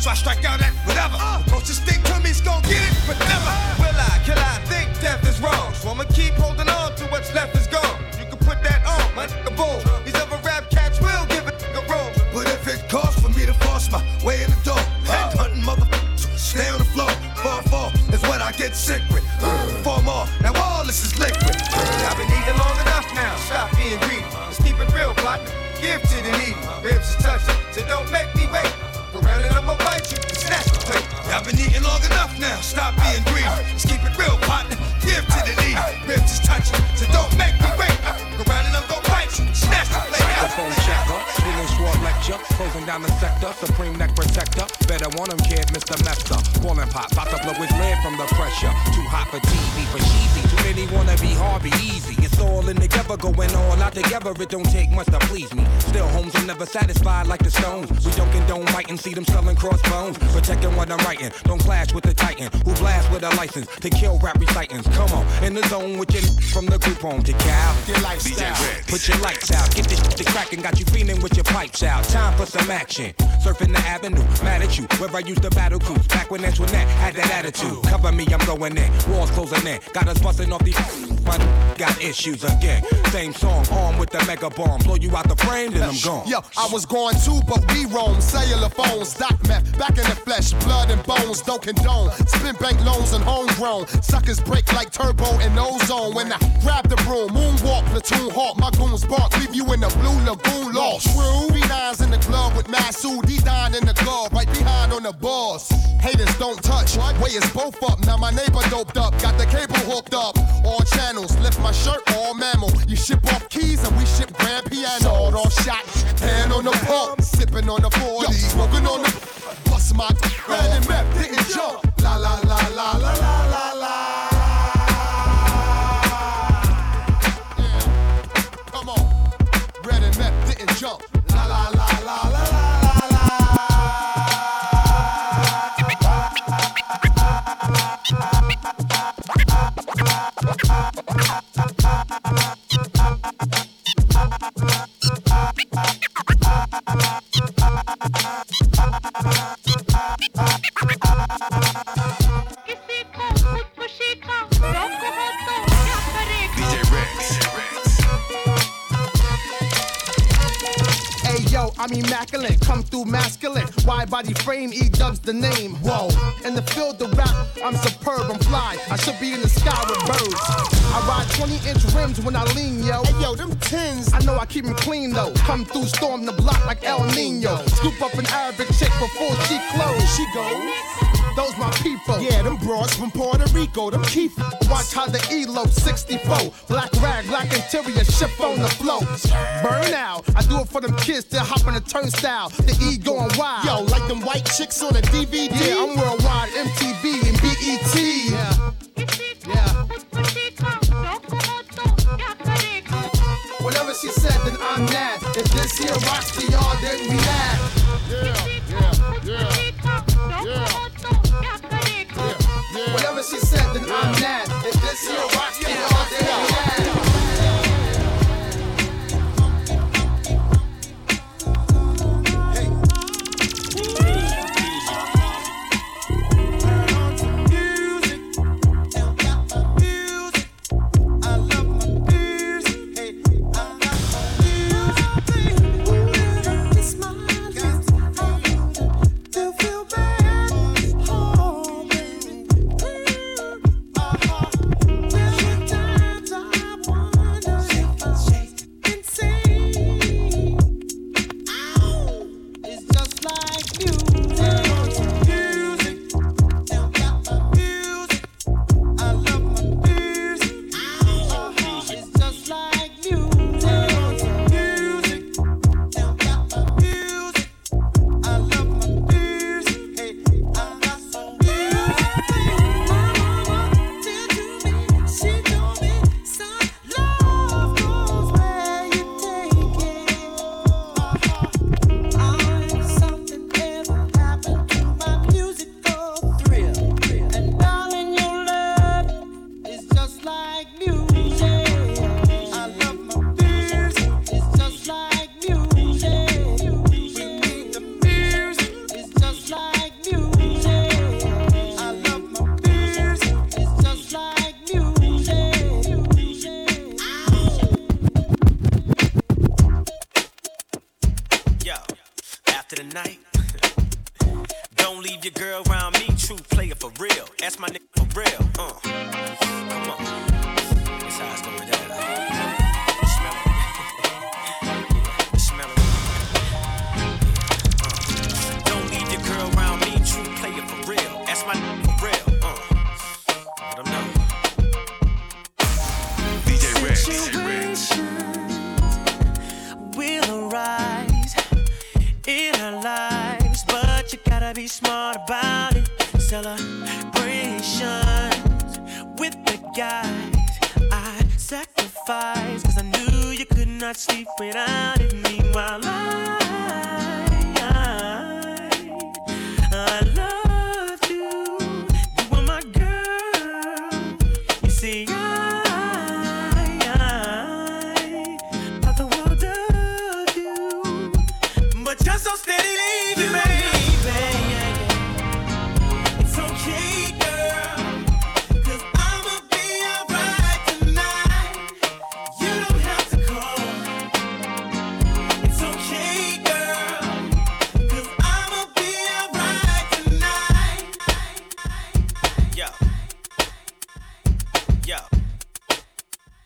so I strike out at whatever. Approaches stick to me, it's gon' get it, but never will I, can I think death is wrong. So I'ma keep holding on to what's left is gone. You can put that on, my nigga boom. These other rap cats will give a nigga room. But if it costs for me to force my way in the door, head hunting motherfuckers, stay on the floor. Fall is what I get sick with. Form off, now all this is liquid. I've been eating long enough now, stop being greedy. Let's keep it real, partner. Give to the needy. Ribs are touching, so don't make me wait. Go round and I'ma bite you and snatch the plate. I've been eating long enough now, stop being greedy. Let's keep it real, partner. Give to the needy. Ribs is touching, so don't make me wait. Go round and I'm gonna bite you, snatch the plate. Microphone checker, feeling short lecture, closing down the sector, supreme neck protector. Better want him, kid, Mr. Mester. Falling pop, about to blow his lid from the pressure. Too hot for TV, for cheesy. Too many wanna be hard, be easy. It's all in together, going all out together. It don't take much to please me. Still, homes are never satisfied like the Stones. We don't condone fighting, see them selling crossbones. Protecting what I'm writing, don't clash with the titan who blast with a license to kill rap recitants. Come on, in the zone with your from the group home to Cal. Your lifestyle, put your lights out, get this to cracking, got you feeling with your pipes out. Time for some action, surfing the avenue, mad at you. Where I used to battle cruise, back when Antoinette had that attitude. Cover me, I'm going in, walls closing in, got us busting off these. My got issues again. Same song, armed with the mega bomb, blow you out the frame, then I'm gone. Yo, I was going too, but we roam. Cellular phones, doc meth, back in the flesh, blood and bones, don't condone. Spin bank loans and homegrown. Suckers break like turbo and ozone. When I grab the broom, moonwalk, platoon hawk, my goons bark, leave you in the blue lagoon lost. True, B9s in the club with Masu, D9 in the club, right behind on the bars. Haters don't touch, way is both up. Now my neighbor doped up, got the cable hooked up. All channels, lift my shirt, all mammal. You ship off keys and we ship grand piano. Sold off shot, hand on the pump, sipping on the 40, smoking on the bust my red and map, didn't jump. La la la la la la la la. Jump. La la la la la la la la. DJ Ritz. Yo, I'm immaculate, come through masculine. Wide body frame, E dubs the name. Whoa, in the field of rap, I'm superb, I'm fly. I should be in the sky with birds. I ride 20-inch rims when I lean, yo. Hey, yo, them tins, I know I keep them clean, though. Come through, storm the block like El Nino. Scoop up an Arabic chick before she close. She goes. Those my people. Yeah, them broads from Puerto Rico, them keep. Watch how the elope 64. Black rag, black interior, ship on the float. Burn out. I do it for them kids that hop on the turnstile. The E going wild. Yo, like them white chicks on a DVD. Yeah, I'm worldwide, MTV and BET. Yeah. Yeah. Whatever she said, then I'm mad. If this here rocks to y'all, then we mad. Yeah. Whatever she said, then I'm mad. If this here rocks to y'all, then I'm mad. Music, music, I love my music. Hey, I love my music. leave your girl around me, true player for real. That's my nigga for real. Come on. That's how it's going down. Smell it. Yeah, smell it. Don't leave your girl around me, true player for real. That's my nigga for real. Let 'em know. DJ Ritz. DJ Ritz. We'll arise in our lives. You gotta be smart about it. Celebrations with the guys I sacrificed, 'cause I knew you could not sleep without it. Meanwhile, I